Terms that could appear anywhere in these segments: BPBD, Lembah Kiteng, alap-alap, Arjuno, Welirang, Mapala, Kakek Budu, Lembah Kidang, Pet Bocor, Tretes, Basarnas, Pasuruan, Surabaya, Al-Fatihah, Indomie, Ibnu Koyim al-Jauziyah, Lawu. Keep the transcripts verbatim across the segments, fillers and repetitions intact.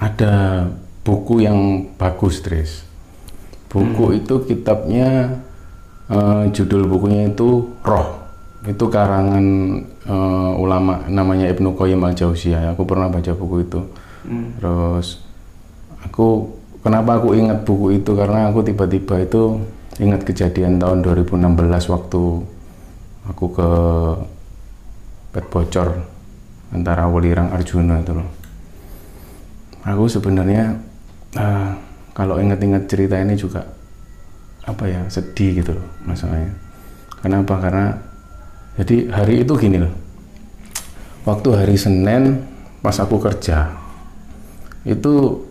Ada buku yang bagus, Tris. Buku hmm. itu kitabnya, uh, judul bukunya itu Roh. Itu karangan uh, ulama, namanya Ibnu Koyim al-Jauziyah. Aku pernah baca buku itu. Hmm. Terus aku, kenapa aku ingat buku itu? Karena aku tiba-tiba itu ingat kejadian tahun dua ribu enam belas waktu aku ke Pet Bocor antara Welirang Arjuna itu loh. Aku sebenarnya uh, kalau ingat-ingat cerita ini juga apa ya, sedih gitu loh masalahnya. Kenapa? Karena jadi hari itu gini loh. Waktu hari Senin pas aku kerja itu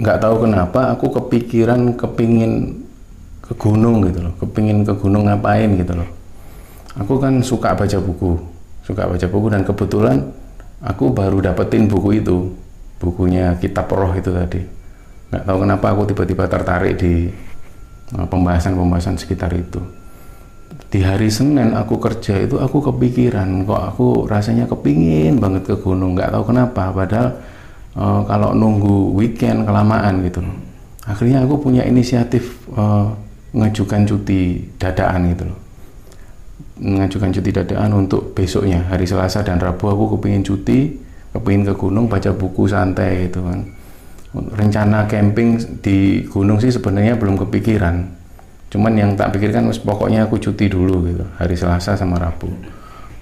nggak tahu kenapa aku kepikiran kepingin ke gunung gitu loh, kepingin ke gunung ngapain gitu loh. Aku kan suka baca buku, suka baca buku dan kebetulan aku baru dapetin buku itu. Bukunya Kitab Roh itu tadi. Nggak tahu kenapa aku tiba-tiba tertarik di pembahasan-pembahasan sekitar itu. Di hari Senin aku kerja itu aku kepikiran, kok aku rasanya kepingin banget ke gunung. Nggak tahu kenapa, padahal e, kalau nunggu weekend kelamaan gitu. Akhirnya aku punya inisiatif e, ngajukan cuti dadaan gitu loh. Ngajukan cuti dadaan untuk besoknya, hari Selasa dan Rabu aku kepingin cuti, kepingin ke gunung baca buku santai gitu kan. Rencana camping di gunung sih sebenarnya belum kepikiran, cuman yang tak pikirkan pokoknya aku cuti dulu gitu, hari Selasa sama Rabu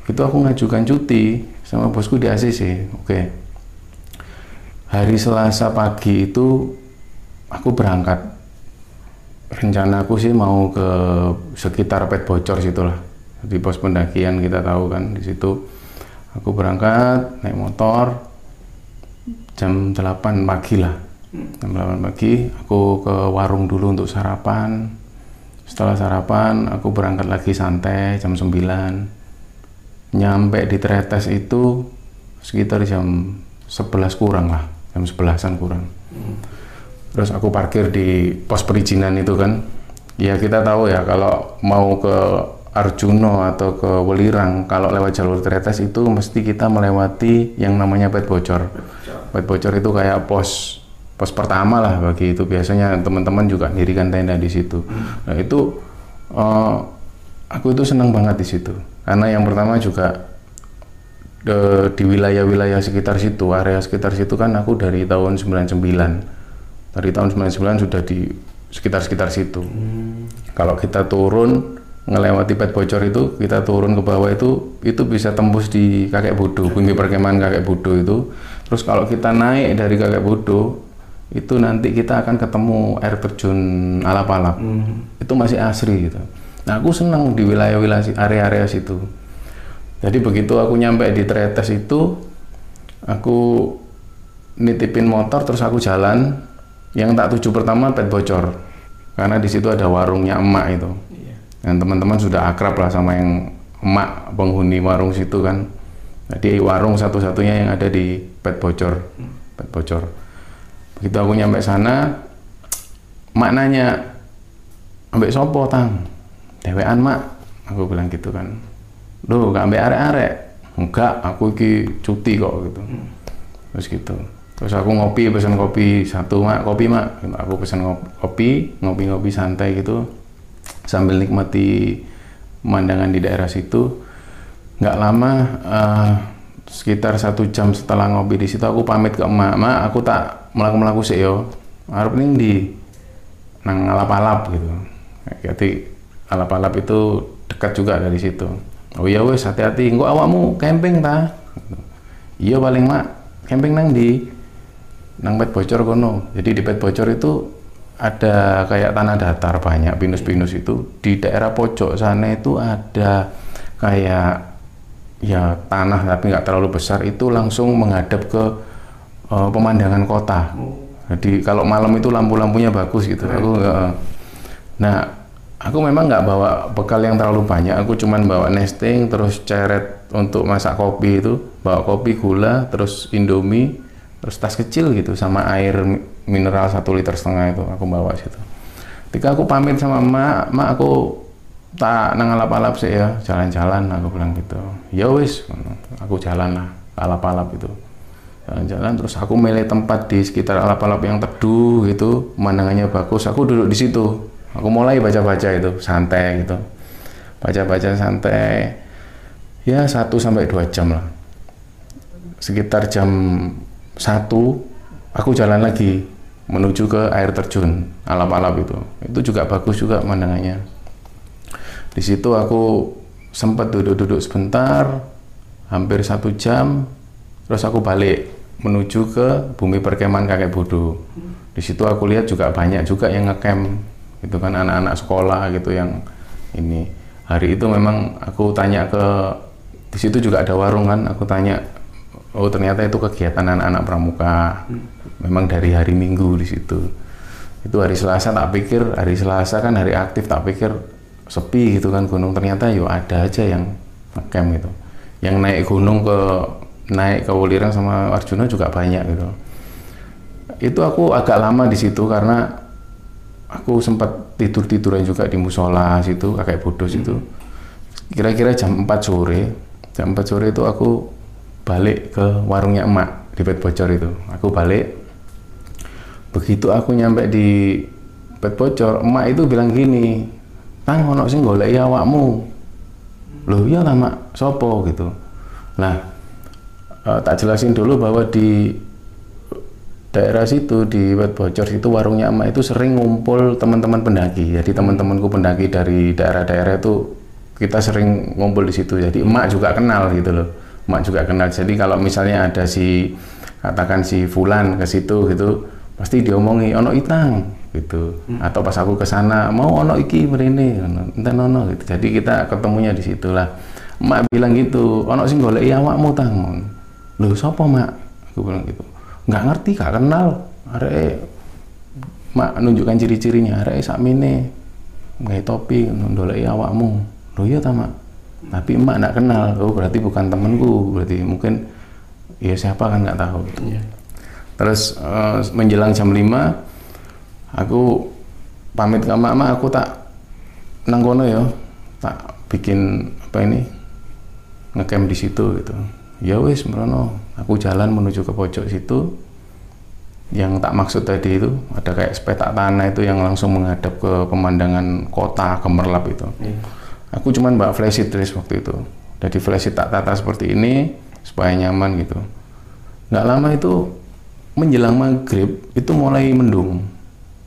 itu aku ngajukan cuti sama bosku di A C C. Oke, hari Selasa pagi itu aku berangkat. Rencana aku sih mau ke sekitar Pet Bocor situlah, di pos pendakian kita tahu kan di situ. Aku berangkat naik motor jam delapan pagi lah, jam delapan pagi aku ke warung dulu untuk sarapan. Setelah sarapan aku berangkat lagi santai jam sembilan, nyampe di Tretes itu sekitar jam sebelas kurang lah, jam sebelasan kurang. Terus aku parkir di pos perizinan itu kan, ya kita tahu ya kalau mau ke Arjuno atau ke Welirang, kalau lewat jalur Tretes itu mesti kita melewati yang namanya Pet Bocor. Pet Bocor itu kayak pos pos pertama lah bagi itu, biasanya teman-teman juga dirikan tenda di situ. Nah itu uh, aku itu senang banget di situ, karena yang pertama juga de, di wilayah-wilayah sekitar situ, area sekitar situ kan aku dari tahun sembilan puluh sembilan, dari tahun sembilan puluh sembilan sudah di sekitar-sekitar situ. Hmm. Kalau kita turun ngelewati Pet Bocor itu, kita turun ke bawah itu, itu bisa tembus di Kakek Budu, bumi perkemahan Kakek Budu itu. Terus kalau kita naik dari Kakek Budu, itu nanti kita akan ketemu air terjun Alap-Alap. Mm-hmm. Itu masih asri gitu. Nah aku senang di wilayah-wilayah area-area situ. Jadi begitu aku nyampe di Tretes itu, aku nitipin motor terus aku jalan. Yang tak tuju pertama Pet Bocor, karena di situ ada warungnya emak itu. Dan teman-teman sudah akrab lah sama yang emak penghuni warung situ kan. Jadi warung satu-satunya yang ada di Pet Bocor. Pet Bocor. Begitu aku nyampe sana, mak nanya, "Ambek sopo tang?" "Dewean mak," aku bilang gitu kan. "Loh, gak ambek arek-arek?" "Enggak, aku iki cuti kok," gitu. Terus gitu. Terus aku ngopi, pesan kopi satu, "Mak, kopi mak." Aku pesan kopi, ngopi-ngopi santai gitu, sambil nikmati pemandangan di daerah situ. Nggak lama, uh, sekitar satu jam setelah ngopi di situ, aku pamit ke emak, "Mak, aku tak melaku-melaku sih yo, arep ning ndi?" "Nang Alap-Alap," gitu. Jadi Alap-Alap itu dekat juga dari situ. "Oh iya wes, hati-hati, engko awakmu camping ta?" Iya paling mak, camping nang di nang Pet Bocor kono. Jadi di Pet Bocor itu ada kayak tanah datar banyak pinus-pinus itu. Di daerah pojok sana itu ada kayak ya tanah tapi nggak terlalu besar, itu langsung menghadap ke uh, pemandangan kota. Jadi kalau malam itu lampu-lampunya bagus gitu. Aku uh, nah aku memang nggak bawa bekal yang terlalu banyak. Aku cuman bawa nesting, terus ceret untuk masak kopi itu, bawa kopi, gula, terus indomie, terus tas kecil gitu, sama air mineral satu liter setengah itu aku bawa situ. Ketika aku pamit sama emak, emak aku tak nang alap-alap sih ya, jalan-jalan. Aku bilang gitu. Ya wis, aku jalan lah alap-alap itu. Jalan-jalan, terus aku milih tempat di sekitar alap-alap yang teduh gitu, pemandangannya bagus. Aku duduk di situ. Aku mulai baca-baca itu, santai gitu. Baca-baca santai. Ya, satu sampai dua jam lah. Sekitar jam satu, aku jalan lagi menuju ke air terjun alap-alap itu. Itu juga bagus juga pemandangannya. Di situ aku sempat duduk-duduk sebentar, hampir satu jam, terus aku balik menuju ke bumi perkemahan kakek Budu. Di situ aku lihat juga banyak juga yang ngecamp gitu kan, anak-anak sekolah gitu yang ini. Hari itu memang aku tanya ke, di situ juga ada warung kan, aku tanya, oh ternyata itu kegiatan anak-anak pramuka, memang dari hari Minggu di situ. Itu hari Selasa tak pikir, hari Selasa kan hari aktif, tak pikir sepi gitu kan gunung, ternyata yo ada aja yang ngecamp gitu, yang naik gunung ke naik ke Welirang sama Arjuna juga banyak gitu. Itu aku agak lama di situ karena aku sempat tidur-tiduran juga di musola situ, kakek bodoh situ. Kira-kira jam empat sore, jam empat sore itu aku balik ke warungnya emak di Pet Bocor itu. Aku balik, begitu aku nyampe di Pet Bocor, emak itu bilang gini, "Tang, ono sing goleki awakmu." Loh iya lah mak, sopo gitu. Nah, e, tak jelasin dulu bahwa di daerah situ, di Pet Bocor situ, warungnya emak itu sering ngumpul teman-teman pendaki. Jadi teman-temanku pendaki dari daerah-daerah itu kita sering ngumpul di situ. Jadi emak juga kenal gitu loh, emak juga kenal. Jadi kalau misalnya ada si katakan si Fulan ke situ gitu, pasti diomongi ono Itang gitu. Hmm. Atau pas aku ke sana mau ono iki mrene, enten ono gitu. Jadi kita ketemunya di situlah. Emak bilang gitu, ono sing goleki awakmu Tang. Lho sapa mak? Aku bilang gitu. Nggak ngerti, nggak kenal. Arek mak nunjukkan ciri-cirinya. Arek sakmene nggawe topi ndoleki awakmu. Lho iya ta mak. Tapi emak nggak kenal. Oh berarti bukan temanku. Berarti mungkin ya siapa kan nggak tahu gitu. Yeah. Terus uh, menjelang jam lima aku pamit ke mama, aku tak nang kono ya. Tak bikin apa ini? Ngecamp di situ gitu. Ya wis merono. Aku jalan menuju ke pojok situ, yang tak maksud tadi itu ada kayak sepetak tanah itu yang langsung menghadap ke pemandangan kota gemerlap itu. Yeah. Aku cuman bawa flashit terus waktu itu. Jadi flashit tak tata seperti ini supaya nyaman gitu. Nggak lama itu menjelang maghrib itu mulai mendung,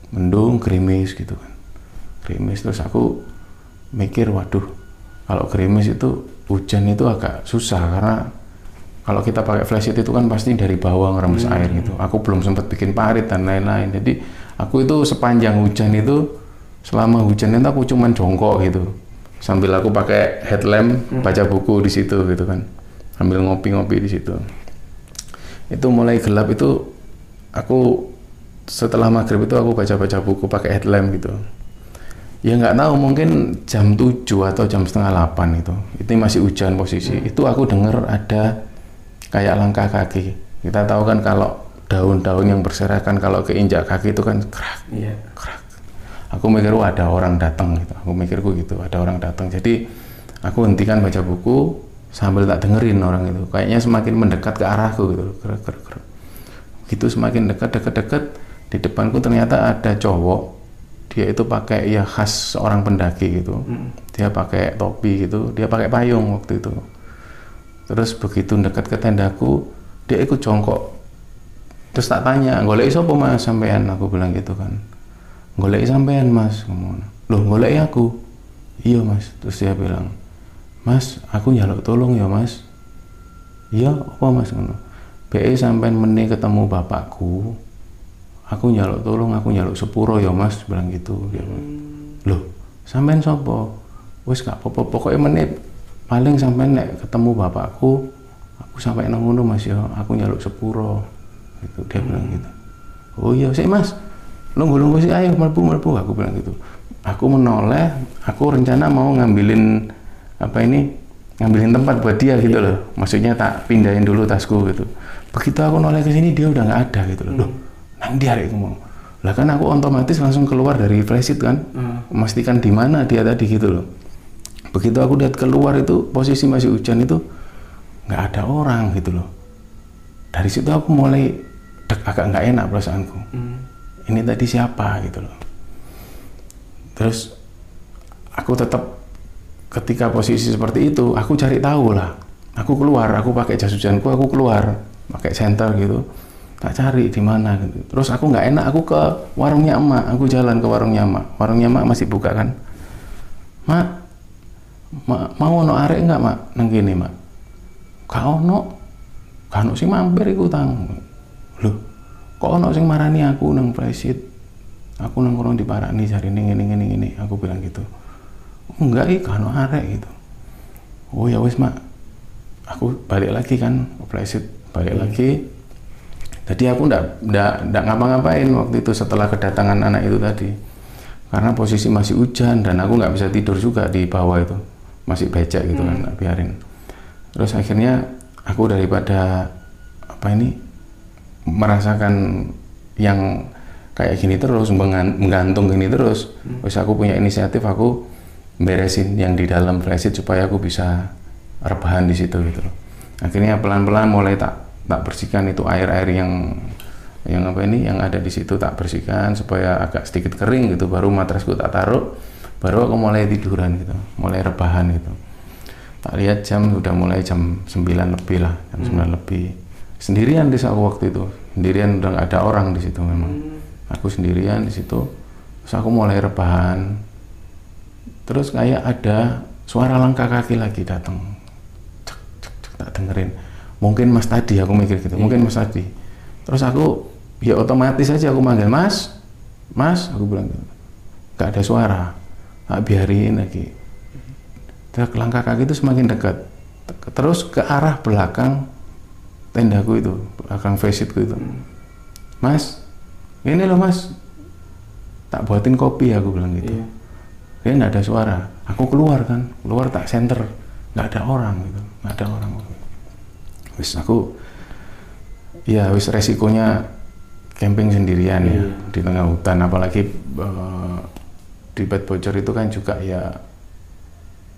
mendung gerimis gitu kan, gerimis. Terus aku mikir, waduh kalau gerimis itu hujan itu agak susah karena kalau kita pakai flashlight itu kan pasti dari bawah ngerembes hmm. air gitu. Aku belum sempat bikin parit dan lain-lain. Jadi aku itu sepanjang hujan itu, selama hujan itu aku cuman jongkok gitu. Sambil aku pakai headlamp, hmm. baca buku di situ gitu kan. Sambil ngopi-ngopi di situ. Itu mulai gelap itu, aku setelah maghrib itu aku baca-baca buku pakai headlamp gitu. Ya nggak tahu, mungkin jam tujuh atau jam setengah delapan itu. Itu masih hujan posisi. Hmm. Itu aku dengar ada kayak langkah kaki. Kita tahu kan kalau daun-daun yang berserakan kalau keinjak kaki itu kan kerak, yeah. kerak. Aku mikir, wah ada orang datang gitu. Aku mikirku gitu, ada orang datang. Jadi aku hentikan baca buku sambil tak dengerin orang itu. Kayaknya semakin mendekat ke arahku gitu. Kerak, kerak, kerak. Gitu semakin dekat, dekat, dekat. Di depanku ternyata ada cowok. Dia itu pakai ya khas orang pendaki gitu. Mm. Dia pakai topi gitu. Dia pakai payung waktu itu. Terus begitu dekat ke tendaku, dia ikut jongkok. Terus tak tanya, goleki sapa mas sampean? Aku bilang gitu kan. Goleki sampean mas, ngomong. Loh, goleki aku? Iya mas. Terus dia bilang, mas, aku njaluk tolong ya mas. iya apa mas ngono be sampai meneh ketemu bapakku aku nyaluk tolong aku nyaluk sepuro ya mas bilang gitu dia hmm. Loh sampai sopo wes gak apa-apa pokoknya meneh paling sampai nek ketemu bapakku aku sampai ngono mas ya aku nyaluk sepuro gitu dia hmm. bilang gitu oh iya sih mas nunggu-nunggu sih ayo melbu-melbu aku bilang gitu aku menoleh aku rencana mau ngambilin apa ini ngambilin tempat buat dia gitu loh maksudnya tak pindahin dulu tasku gitu begitu aku noleh ke sini dia udah nggak ada gitu loh nang dia aku mau lah kan aku otomatis langsung keluar dari flashit kan hmm. memastikan di mana dia tadi gitu loh begitu aku lihat keluar itu posisi masih hujan itu nggak ada orang gitu loh dari situ aku mulai dek, agak nggak enak perasaanku hmm. ini tadi siapa gitu loh terus aku tetap ketika posisi seperti itu aku cari tahu lah aku keluar aku pakai jas hujanku aku keluar pakai senter gitu tak cari di mana gitu terus aku nggak enak aku ke warungnya emak aku jalan ke warungnya emak warungnya emak masih buka kan mak ma, mau ono arek nggak mak nenggini mak gak ono gak ono sih mampir ikutang loh kok ono sing marani aku nang presid aku nang kurang diparani cari ini ini ini ini aku bilang gitu enggak iki kan arek gitu oh ya wis mak aku balik lagi kan presid balik hmm. lagi tadi aku ndak ndak ndak ngapa-ngapain waktu itu setelah kedatangan anak itu tadi karena posisi masih hujan dan aku nggak bisa tidur juga di bawah itu masih becek gitu hmm. kan nggak biarin terus akhirnya aku daripada apa ini merasakan yang kayak gini terus menggantung gini terus hmm. terus aku punya inisiatif aku beresin yang di dalam flashit supaya aku bisa rebahan di situ gitu loh akhirnya pelan-pelan mulai tak tak bersihkan itu air-air yang yang apa ini yang ada di situ tak bersihkan supaya agak sedikit kering gitu baru matrasku tak taruh baru aku mulai tiduran gitu mulai rebahan gitu tak lihat jam sudah mulai jam sembilan lebih lah jam hmm. sembilan lebih sendirian di saat waktu itu sendirian udah nggak ada orang di situ memang hmm. aku sendirian di situ terus aku mulai rebahan terus kayak ada suara langkah kaki lagi datang cek, cek, cek, tak dengerin mungkin mas tadi aku mikir gitu hmm. mungkin mas tadi terus aku ya otomatis aja aku manggil mas mas aku bilang gitu nggak ada suara tak biarin lagi terus langkah kaki itu semakin dekat terus ke arah belakang tendaku itu, belakang facetku itu hmm. mas, ini loh mas tak buatin kopi aku bilang gitu iya. dia nggak ada suara, aku keluar kan keluar tak senter, nggak ada orang gitu nggak ada orang wis aku ya wis resikonya camping sendirian iya. ya, di tengah hutan apalagi uh, di Pet Bocor itu kan juga ya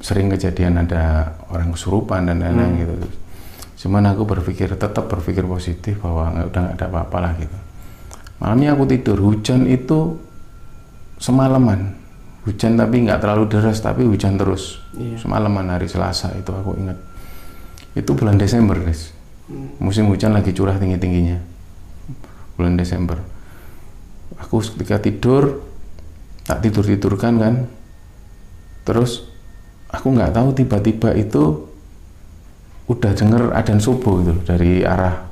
sering kejadian ada orang kesurupan dan lain-lain hmm. gitu cuman aku berpikir, tetap berpikir positif bahwa udah nggak ada apa-apa lah gitu malamnya aku tidur, hujan itu semalaman hujan tapi nggak terlalu deras, tapi hujan terus iya. semalaman hari Selasa itu aku ingat itu bulan Desember guys musim hujan lagi curah tinggi-tingginya bulan Desember aku ketika tidur tak tidur-tidurkan kan terus aku nggak tahu tiba-tiba itu udah denger adzan subuh gitu loh, dari arah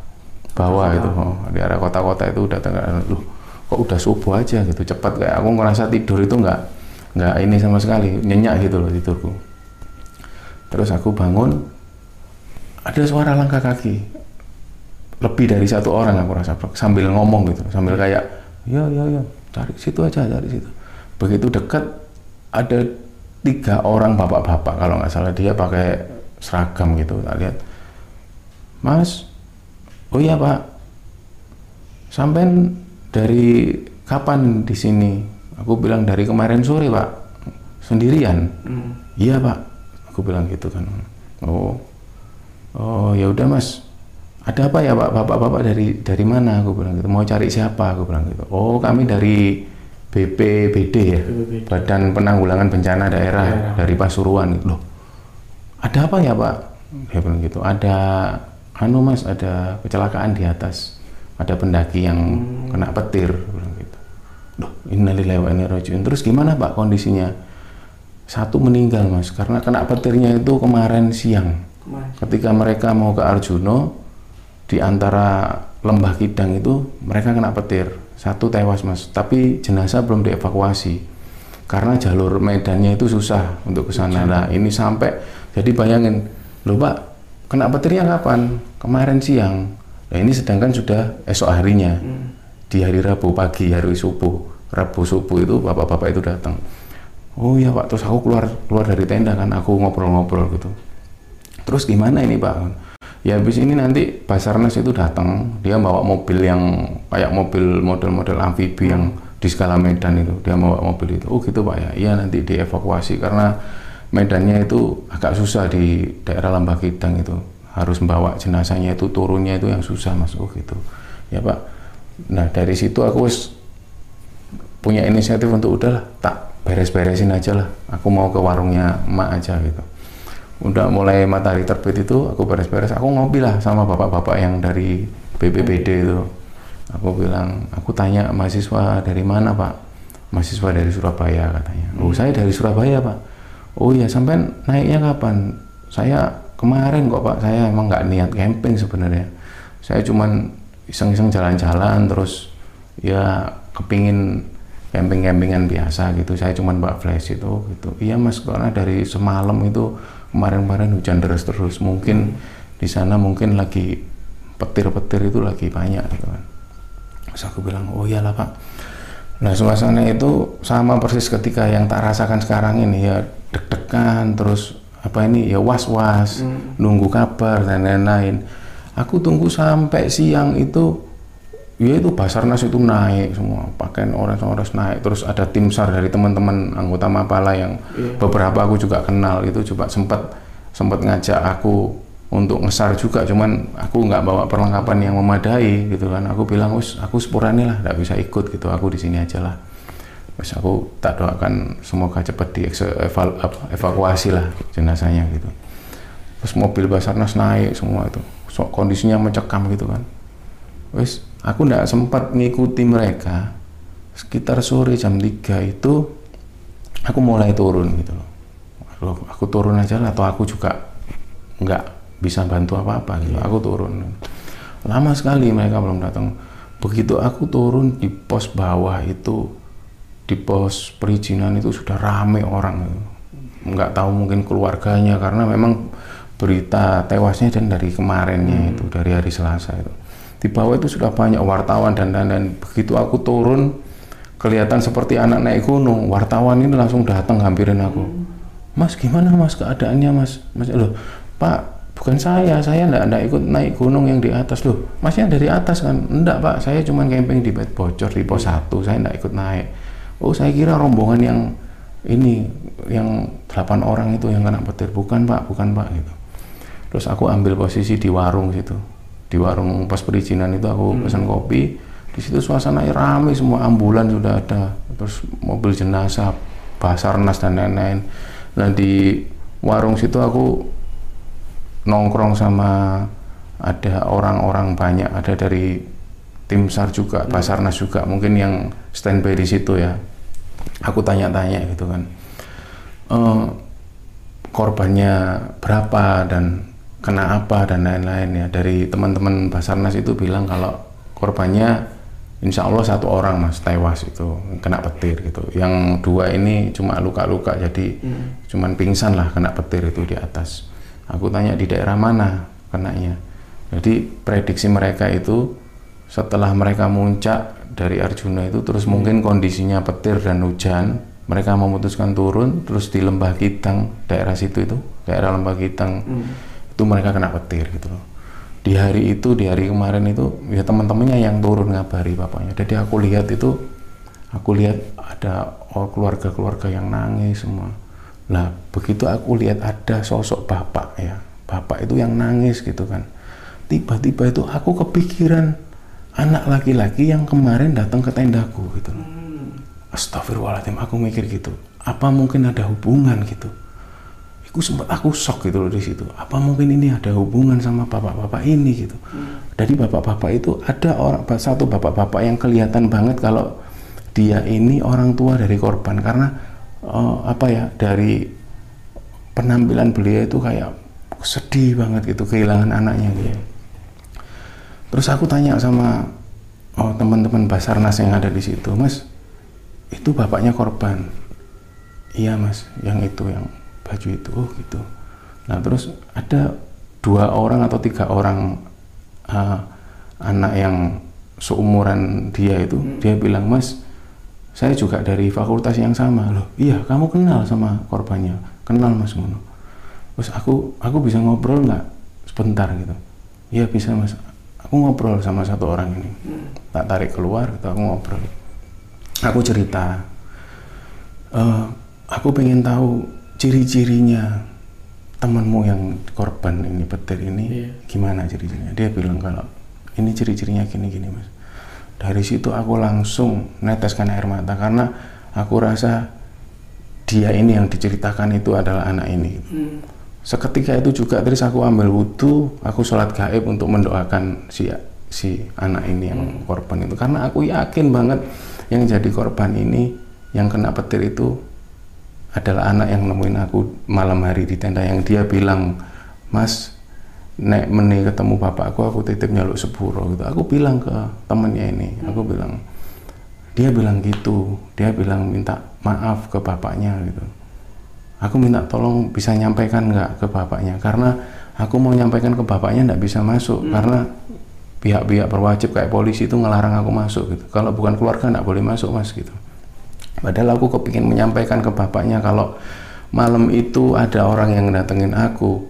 bawah itu oh, di arah kota-kota itu udah tengah loh kok udah subuh aja gitu cepat kayak aku ngerasa tidur itu nggak nggak ini sama sekali nyenyak gitu loh tidurku terus aku bangun ada suara langkah kaki lebih dari satu orang aku rasa sambil ngomong gitu sambil kayak ya ya ya cari situ aja cari situ begitu dekat ada tiga orang bapak-bapak kalau nggak salah dia pakai seragam gitu, tak lihat mas, oh iya pak sampean dari kapan di sini? Aku bilang dari kemarin sore pak sendirian? Mm. Iya pak, aku bilang gitu kan oh, oh ya udah mas ada apa ya pak, bapak-bapak dari dari mana? Aku bilang gitu, mau cari siapa? Aku bilang gitu, oh kami dari B P B D ya, B P B D. Badan Penanggulangan Bencana Daerah ya, ya. Dari Pasuruan gitu loh ada apa ya pak? Dia bilang gitu, ada anu mas, ada kecelakaan di atas ada pendaki yang hmm. kena petir bilang gitu. Duh, innalillahi wa inna ilaihi raji'un terus gimana pak kondisinya? Satu meninggal mas, karena kena petirnya itu kemarin siang kemarin. Ketika mereka mau ke Arjuno, di antara Lembah Kidang itu mereka kena petir. Satu tewas, Mas, tapi jenazah belum dievakuasi karena jalur medannya itu susah untuk ke sana. Nah, ini sampai, jadi bayangin, loh Pak, kena petirnya kapan? Kemarin siang. Nah, ini sedangkan sudah esok harinya, hmm. di hari Rabu pagi, hari subuh, Rabu subuh itu bapak-bapak itu datang. Oh iya Pak, terus aku keluar keluar dari tenda kan, aku ngobrol-ngobrol gitu. Terus gimana ini Pak? Ya habis ini nanti Basarnas itu datang, dia bawa mobil yang kayak mobil model-model amfibi yang di skala Medan itu, dia bawa mobil itu. Oh gitu Pak ya, iya nanti dievakuasi karena medannya itu agak susah di daerah Lembah Kidang itu, harus membawa jenazahnya itu turunnya itu yang susah Mas. Oh gitu ya Pak. Nah dari situ aku wis punya inisiatif untuk udahlah tak beres-beresin aja lah, aku mau ke warungnya emak aja gitu. Udah mulai matahari terbit itu aku beres-beres, aku ngopi lah sama bapak-bapak yang dari B P B D itu. Aku bilang, aku tanya mahasiswa dari mana Pak? Mahasiswa dari Surabaya katanya. Oh saya dari Surabaya Pak. Oh iya sampai naiknya kapan? Saya kemarin kok Pak, saya emang nggak niat camping sebenarnya. Saya cuman iseng-iseng jalan-jalan terus ya kepingin camping-campingan biasa gitu. Saya cuman bawa flash itu gitu. Iya Mas karena dari semalam itu kemarin-kemarin hujan deras terus, mungkin di sana mungkin lagi petir-petir itu lagi banyak gitu kan. Terus aku bilang, oh iyalah Pak. Nah suasana itu sama persis ketika yang tak rasakan sekarang ini, ya deg-degan terus apa ini ya was-was, hmm. nunggu kabar dan lain-lain. Aku tunggu sampai siang itu, ya itu Basarnas itu naik semua, pakaian orang-orang naik, terus ada tim SAR dari teman-teman anggota Mapala yang yeah. beberapa aku juga kenal, itu juga sempat sempat ngajak aku untuk ngesar juga, cuman aku nggak bawa perlengkapan yang memadai gitu kan. Aku bilang, us aku sepurane lah, nggak bisa ikut gitu, aku di sini aja lah. Terus aku tak doakan semoga cepat dievakuasi lah jenazahnya gitu. Terus mobil Basarnas naik semua itu, so, kondisinya mencekam gitu kan. Wes, aku nggak sempat ngikuti mereka. Sekitar sore jam tiga itu aku mulai turun gitu loh. Loh aku turun aja lah, atau aku juga nggak bisa bantu apa-apa gitu. Yeah. Aku turun. Lama sekali mereka belum datang. Begitu aku turun di pos bawah itu, di pos perizinan itu sudah rame orang. Nggak tahu mungkin keluarganya karena memang berita tewasnya dan dari kemarinnya hmm. itu dari hari Selasa itu. Di bawah itu sudah banyak wartawan dan dan dan begitu aku turun kelihatan seperti anak naik gunung. Wartawan ini langsung datang hampirin aku. Mas gimana Mas keadaannya Mas? Mas loh Pak bukan saya, saya enggak, enggak ikut naik gunung yang di atas loh. Masnya dari atas kan? Enggak Pak, saya cuma camping di Pet Bocor di pos satu, saya enggak ikut naik. Oh saya kira rombongan yang ini yang delapan orang itu yang kena petir. Bukan Pak, bukan Pak gitu. Terus aku ambil posisi di warung situ. Di warung pas perizinan itu aku hmm. pesan kopi. Di situ suasananya ramai semua, ambulan sudah ada, terus mobil jenazah, Basarnas dan lain-lain. Nah di warung situ aku nongkrong sama ada orang-orang banyak, ada dari tim SAR juga, hmm. Basarnas juga, mungkin yang standby di situ ya. Aku tanya-tanya gitu kan, e, korbannya berapa dan kena apa dan lain-lain ya. Dari teman-teman Basarnas itu bilang kalau korbannya insya Allah satu orang Mas tewas itu kena petir gitu, yang dua ini cuma luka-luka jadi hmm. cuman pingsan lah kena petir itu di atas. Aku tanya di daerah mana kenanya, jadi prediksi mereka itu setelah mereka muncak dari Arjuna itu terus hmm. mungkin kondisinya petir dan hujan, mereka memutuskan turun terus di Lembah Kiteng daerah situ itu, daerah Lembah Kiteng hmm. itu mereka kena petir gitu loh. Di hari itu, di hari kemarin itu ya teman-temannya yang turun ngabari bapaknya. Jadi aku lihat itu, aku lihat ada keluarga-keluarga yang nangis semua. Nah begitu aku lihat ada sosok bapak ya, bapak itu yang nangis gitu kan. Tiba-tiba itu aku kepikiran anak laki-laki yang kemarin datang ke tendaku gitu loh. Astagfirullahaladzim, aku mikir gitu. Apa mungkin ada hubungan gitu? Aku sempat aku shock gitu loh di situ. Apa mungkin ini ada hubungan sama bapak-bapak ini gitu? hmm. Dari bapak-bapak itu ada orang, satu bapak-bapak yang kelihatan banget kalau dia ini orang tua dari korban karena uh, apa ya, dari penampilan beliau itu kayak sedih banget gitu kehilangan anaknya dia. Terus aku tanya sama oh, teman-teman Basarnas yang ada di situ, Mas, itu bapaknya korban? Iya Mas, yang itu, yang baju itu. Oh gitu. Nah terus ada dua orang atau tiga orang uh, anak yang seumuran dia itu, hmm. dia bilang, Mas, saya juga dari fakultas yang sama. Loh, iya, kamu kenal sama korbannya? Kenal Mas Mono. Terus aku aku bisa ngobrol nggak sebentar gitu? Iya bisa Mas. Aku ngobrol sama satu orang ini. Hmm. Tak tarik keluar, gitu, aku ngobrol. Aku cerita. Uh, aku pengen tahu ciri-cirinya temanmu yang korban ini, petir ini, yeah. gimana ciri-cirinya? Dia bilang kalau ini ciri-cirinya gini-gini Mas. Dari situ aku langsung neteskan air mata karena aku rasa dia ini yang diceritakan itu adalah anak ini. Hmm. Seketika itu juga terus aku ambil wudhu, aku sholat gaib untuk mendoakan si si anak ini yang hmm. korban itu, karena aku yakin banget yang jadi korban ini, yang kena petir itu adalah anak yang nemuin aku malam hari di tenda, yang dia bilang, Mas, nek meni ketemu bapakku, aku titip nyaluk sepuro gitu. Aku bilang ke temennya ini, aku bilang, dia bilang gitu, dia bilang minta maaf ke bapaknya gitu. Aku minta tolong bisa nyampaikan nggak ke bapaknya, karena aku mau nyampaikan ke bapaknya nggak bisa masuk, hmm. karena pihak-pihak berwajib kayak polisi itu ngelarang aku masuk gitu. Kalau bukan keluarga nggak boleh masuk Mas gitu. Padahal aku kepingin menyampaikan ke bapaknya kalau malam itu ada orang yang datengin aku,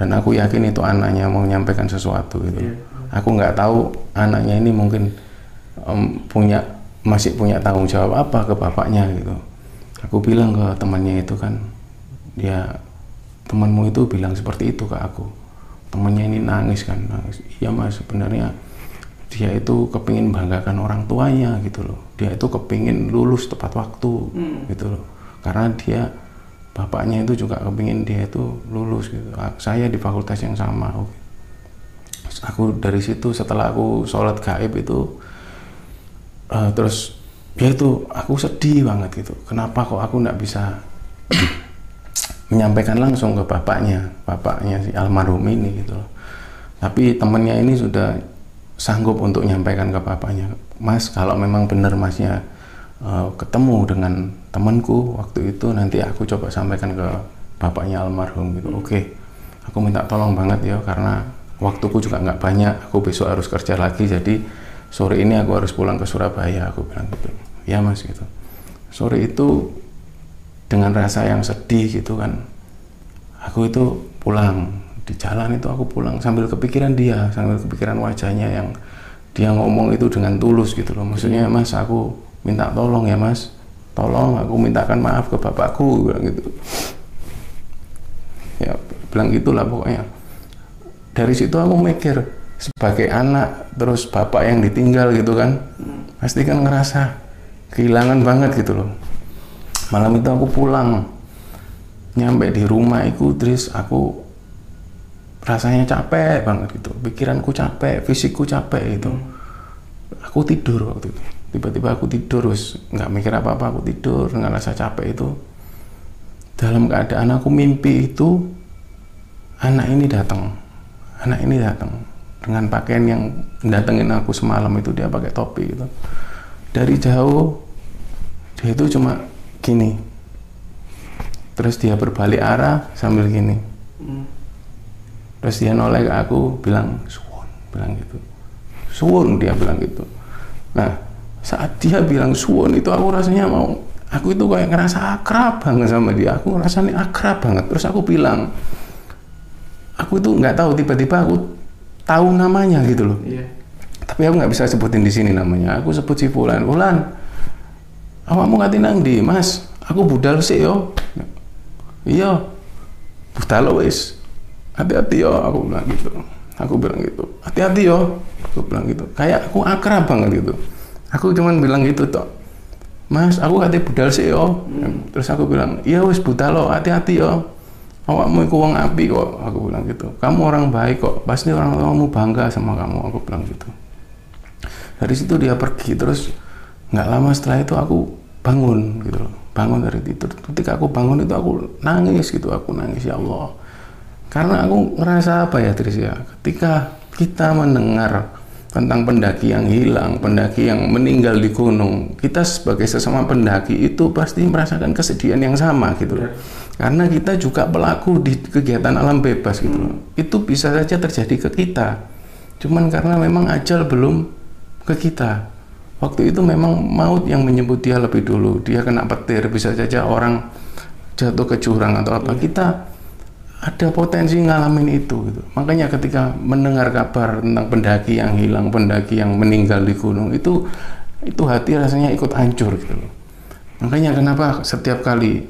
dan aku yakin itu anaknya mau menyampaikan sesuatu gitu. Yeah. Aku nggak tahu anaknya ini mungkin um, punya masih punya tanggung jawab apa ke bapaknya gitu. Aku bilang ke temannya itu kan, dia temanmu itu bilang seperti itu ke aku. Temannya ini nangis kan, nangis. Iya Mas, sebenarnya dia itu kepingin banggakan orang tuanya gitu loh. Dia itu kepingin lulus tepat waktu hmm. gitu loh. Karena dia, bapaknya itu juga kepingin dia itu lulus gitu. Saya di fakultas yang sama. Oke. Aku dari situ setelah aku sholat gaib itu, uh, terus dia itu aku sedih banget gitu. Kenapa kok aku nggak bisa menyampaikan langsung ke bapaknya, bapaknya si almarhum ini gitu loh. Tapi temennya ini sudah sanggup untuk menyampaikan ke bapaknya, Mas, kalau memang benar Masnya uh, ketemu dengan temanku waktu itu, nanti aku coba sampaikan ke bapaknya almarhum gitu. Oke, okay. Aku minta tolong banget ya, karena waktuku juga nggak banyak, aku besok harus kerja lagi, jadi sore ini aku harus pulang ke Surabaya, aku bilang gitu. Ya Mas gitu. Sore itu dengan rasa yang sedih gitu kan, aku itu pulang. Di jalan itu aku pulang sambil kepikiran dia, sambil kepikiran wajahnya yang dia ngomong itu dengan tulus gitu loh. Maksudnya, Mas, aku minta tolong ya Mas, tolong aku mintakan maaf ke bapakku, bilang gitu. Ya, bilang gitulah pokoknya. Dari situ aku mikir, sebagai anak, terus bapak yang ditinggal gitu kan, pasti kan ngerasa kehilangan banget gitu loh. Malam itu aku pulang, nyampe di rumah itu, terus aku rasanya capek banget gitu, pikiranku capek, fisikku capek gitu. hmm. Aku tidur waktu itu, tiba-tiba aku tidur, terus nggak mikir apa-apa, aku tidur, nggak rasa capek itu. Dalam keadaan aku mimpi itu, anak ini datang, anak ini datang dengan pakaian yang datengin aku semalam itu, dia pakai topi gitu. Dari jauh dia itu cuma gini, terus dia berbalik arah sambil gini. hmm. Terus dia noleh ke aku, bilang suwun, bilang gitu. Suwun, dia bilang gitu. Nah, saat dia bilang suwun itu aku rasanya mau, aku itu kayak ngerasa akrab banget sama dia. Aku rasanya akrab banget. Terus aku bilang, aku itu nggak tahu, tiba-tiba aku tahu namanya gitu loh. Iya. Tapi aku nggak bisa sebutin di sini namanya. Aku sebut si Fulan. Fulan, awakmu ngati nang ndi, Mas? Aku budal sih yo. Iya, budal wis. Hati-hati yo, aku bilang gitu. Aku bilang gitu. Hati-hati yo, aku bilang gitu. Kayak aku akrab banget gitu. Aku cuman bilang gitu toh. Mas, aku kate budal sih yo. Hmm. Terus aku bilang, iya wis budal lo, hati-hati yo. Awakmu iku wong apik kok, aku bilang gitu. Kamu orang baik kok. Pasti orang tuamu bangga sama kamu, aku bilang gitu. Dari situ dia pergi, terus nggak lama setelah itu aku bangun gitu loh. Bangun dari tidur. Ketika aku bangun itu aku nangis gitu, aku nangis, ya Allah. Karena aku ngerasa apa ya Tris ya, ketika kita mendengar tentang pendaki yang hilang, pendaki yang meninggal di gunung, kita sebagai sesama pendaki itu pasti merasakan kesedihan yang sama gitu loh. Karena kita juga pelaku di kegiatan alam bebas gitu loh. Itu bisa saja terjadi ke kita. Cuman karena memang ajal belum ke kita. Waktu itu memang maut yang menyebut dia lebih dulu. Dia kena petir, bisa saja orang jatuh ke jurang atau apa. Kita ada potensi ngalamin itu gitu. Makanya ketika mendengar kabar tentang pendaki yang hilang, pendaki yang meninggal di gunung, itu itu hati rasanya ikut hancur gitu loh. Makanya kenapa setiap kali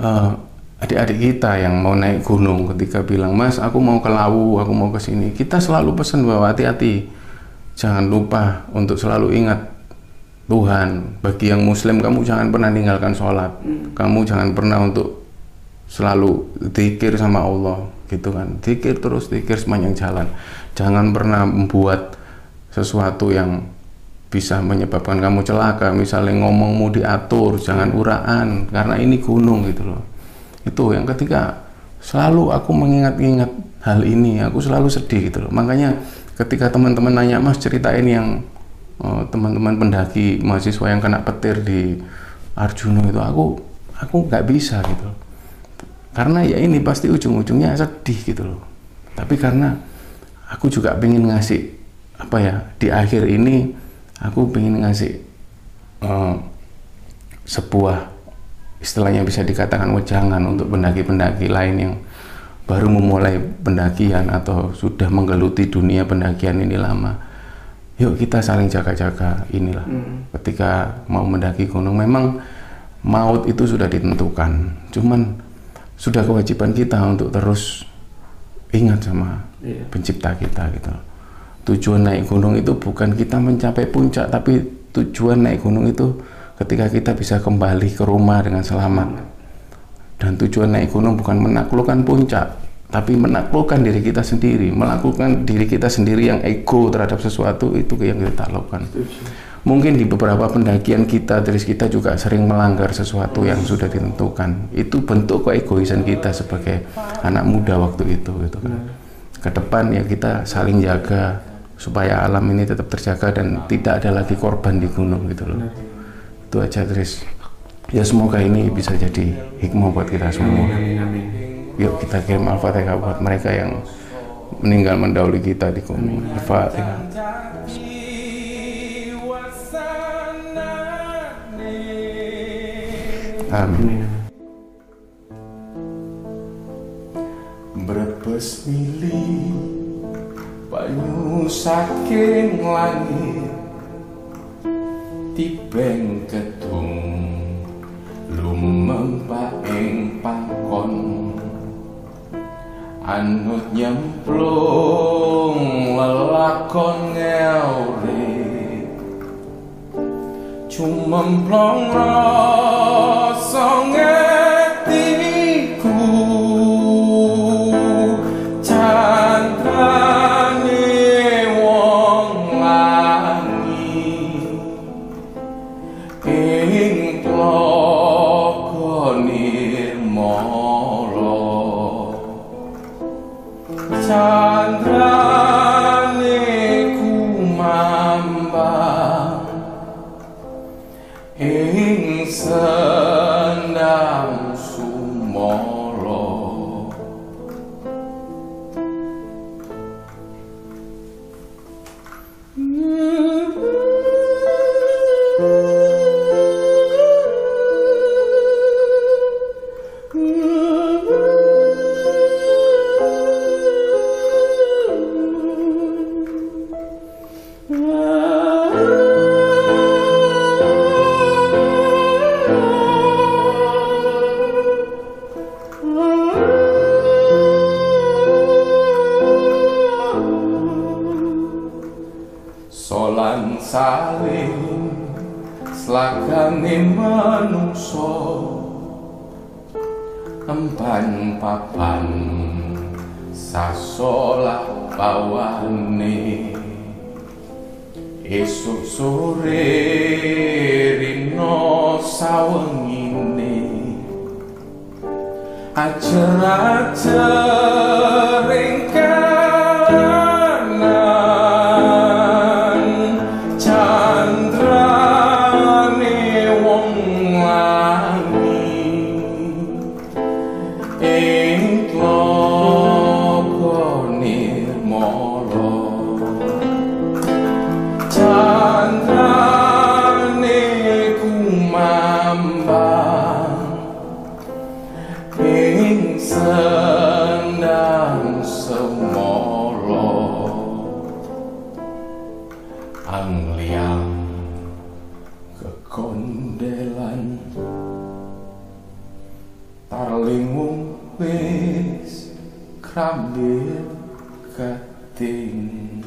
uh, adik-adik kita yang mau naik gunung ketika bilang, "Mas, aku mau ke Lawu, aku mau ke sini." Kita selalu pesan bahwa hati-hati. Jangan lupa untuk selalu ingat Tuhan. Bagi yang muslim, kamu jangan pernah ninggalkan sholat. Kamu jangan pernah untuk selalu zikir sama Allah gitu kan, zikir terus, zikir sepanjang jalan. Jangan pernah membuat sesuatu yang bisa menyebabkan kamu celaka, misalnya ngomongmu diatur, jangan uraan, karena ini gunung gitu loh. Itu yang ketika selalu aku mengingat-ingat hal ini, aku selalu sedih gitu loh. Makanya ketika teman-teman nanya, "Mas, ceritain yang teman-teman oh, pendaki mahasiswa yang kena petir di Arjuno itu," aku aku nggak bisa gitu loh. Karena ya ini pasti ujung-ujungnya sedih gitu loh. Tapi karena aku juga pengen ngasih apa ya, di akhir ini aku pengen ngasih uh, sebuah istilahnya bisa dikatakan wejangan untuk pendaki-pendaki lain yang baru memulai pendakian atau sudah menggeluti dunia pendakian ini lama. Yuk kita saling jaga-jaga inilah. Hmm. Ketika mau mendaki gunung memang maut itu sudah ditentukan. Cuman sudah kewajiban kita untuk terus ingat sama yeah. pencipta kita gitu. Tujuan naik gunung itu bukan kita mencapai puncak, tapi tujuan naik gunung itu ketika kita bisa kembali ke rumah dengan selamat. Dan tujuan naik gunung bukan menaklukkan puncak, tapi menaklukkan diri kita sendiri, melakukan diri kita sendiri yang ego terhadap sesuatu itu yang kita taklukkan. Mungkin di beberapa pendakian kita, terus kita juga sering melanggar sesuatu yang sudah ditentukan. Itu bentuk keegoisan kita sebagai anak muda waktu itu, gitu kan. Ke depan ya kita saling jaga supaya alam ini tetap terjaga dan tidak ada lagi korban di gunung gitu loh. Itu aja, Tris. Ya semoga ini bisa jadi hikmah buat kita semua. Yuk kita kirim Al-Fatihah buat mereka yang meninggal mendahului kita di gunung. Al-Fatihah. Amin. Berpesmili banyu saking langit, tibeng ketung lumeng paeng pangkon, anut nyemplung lelakon ngeure, cumemplong Acer-acer ringkanan candrane wong langi ing tlopo nirmala candrane kumambang sendang semolo angliang kekondelan tarlingung wis krambil kating.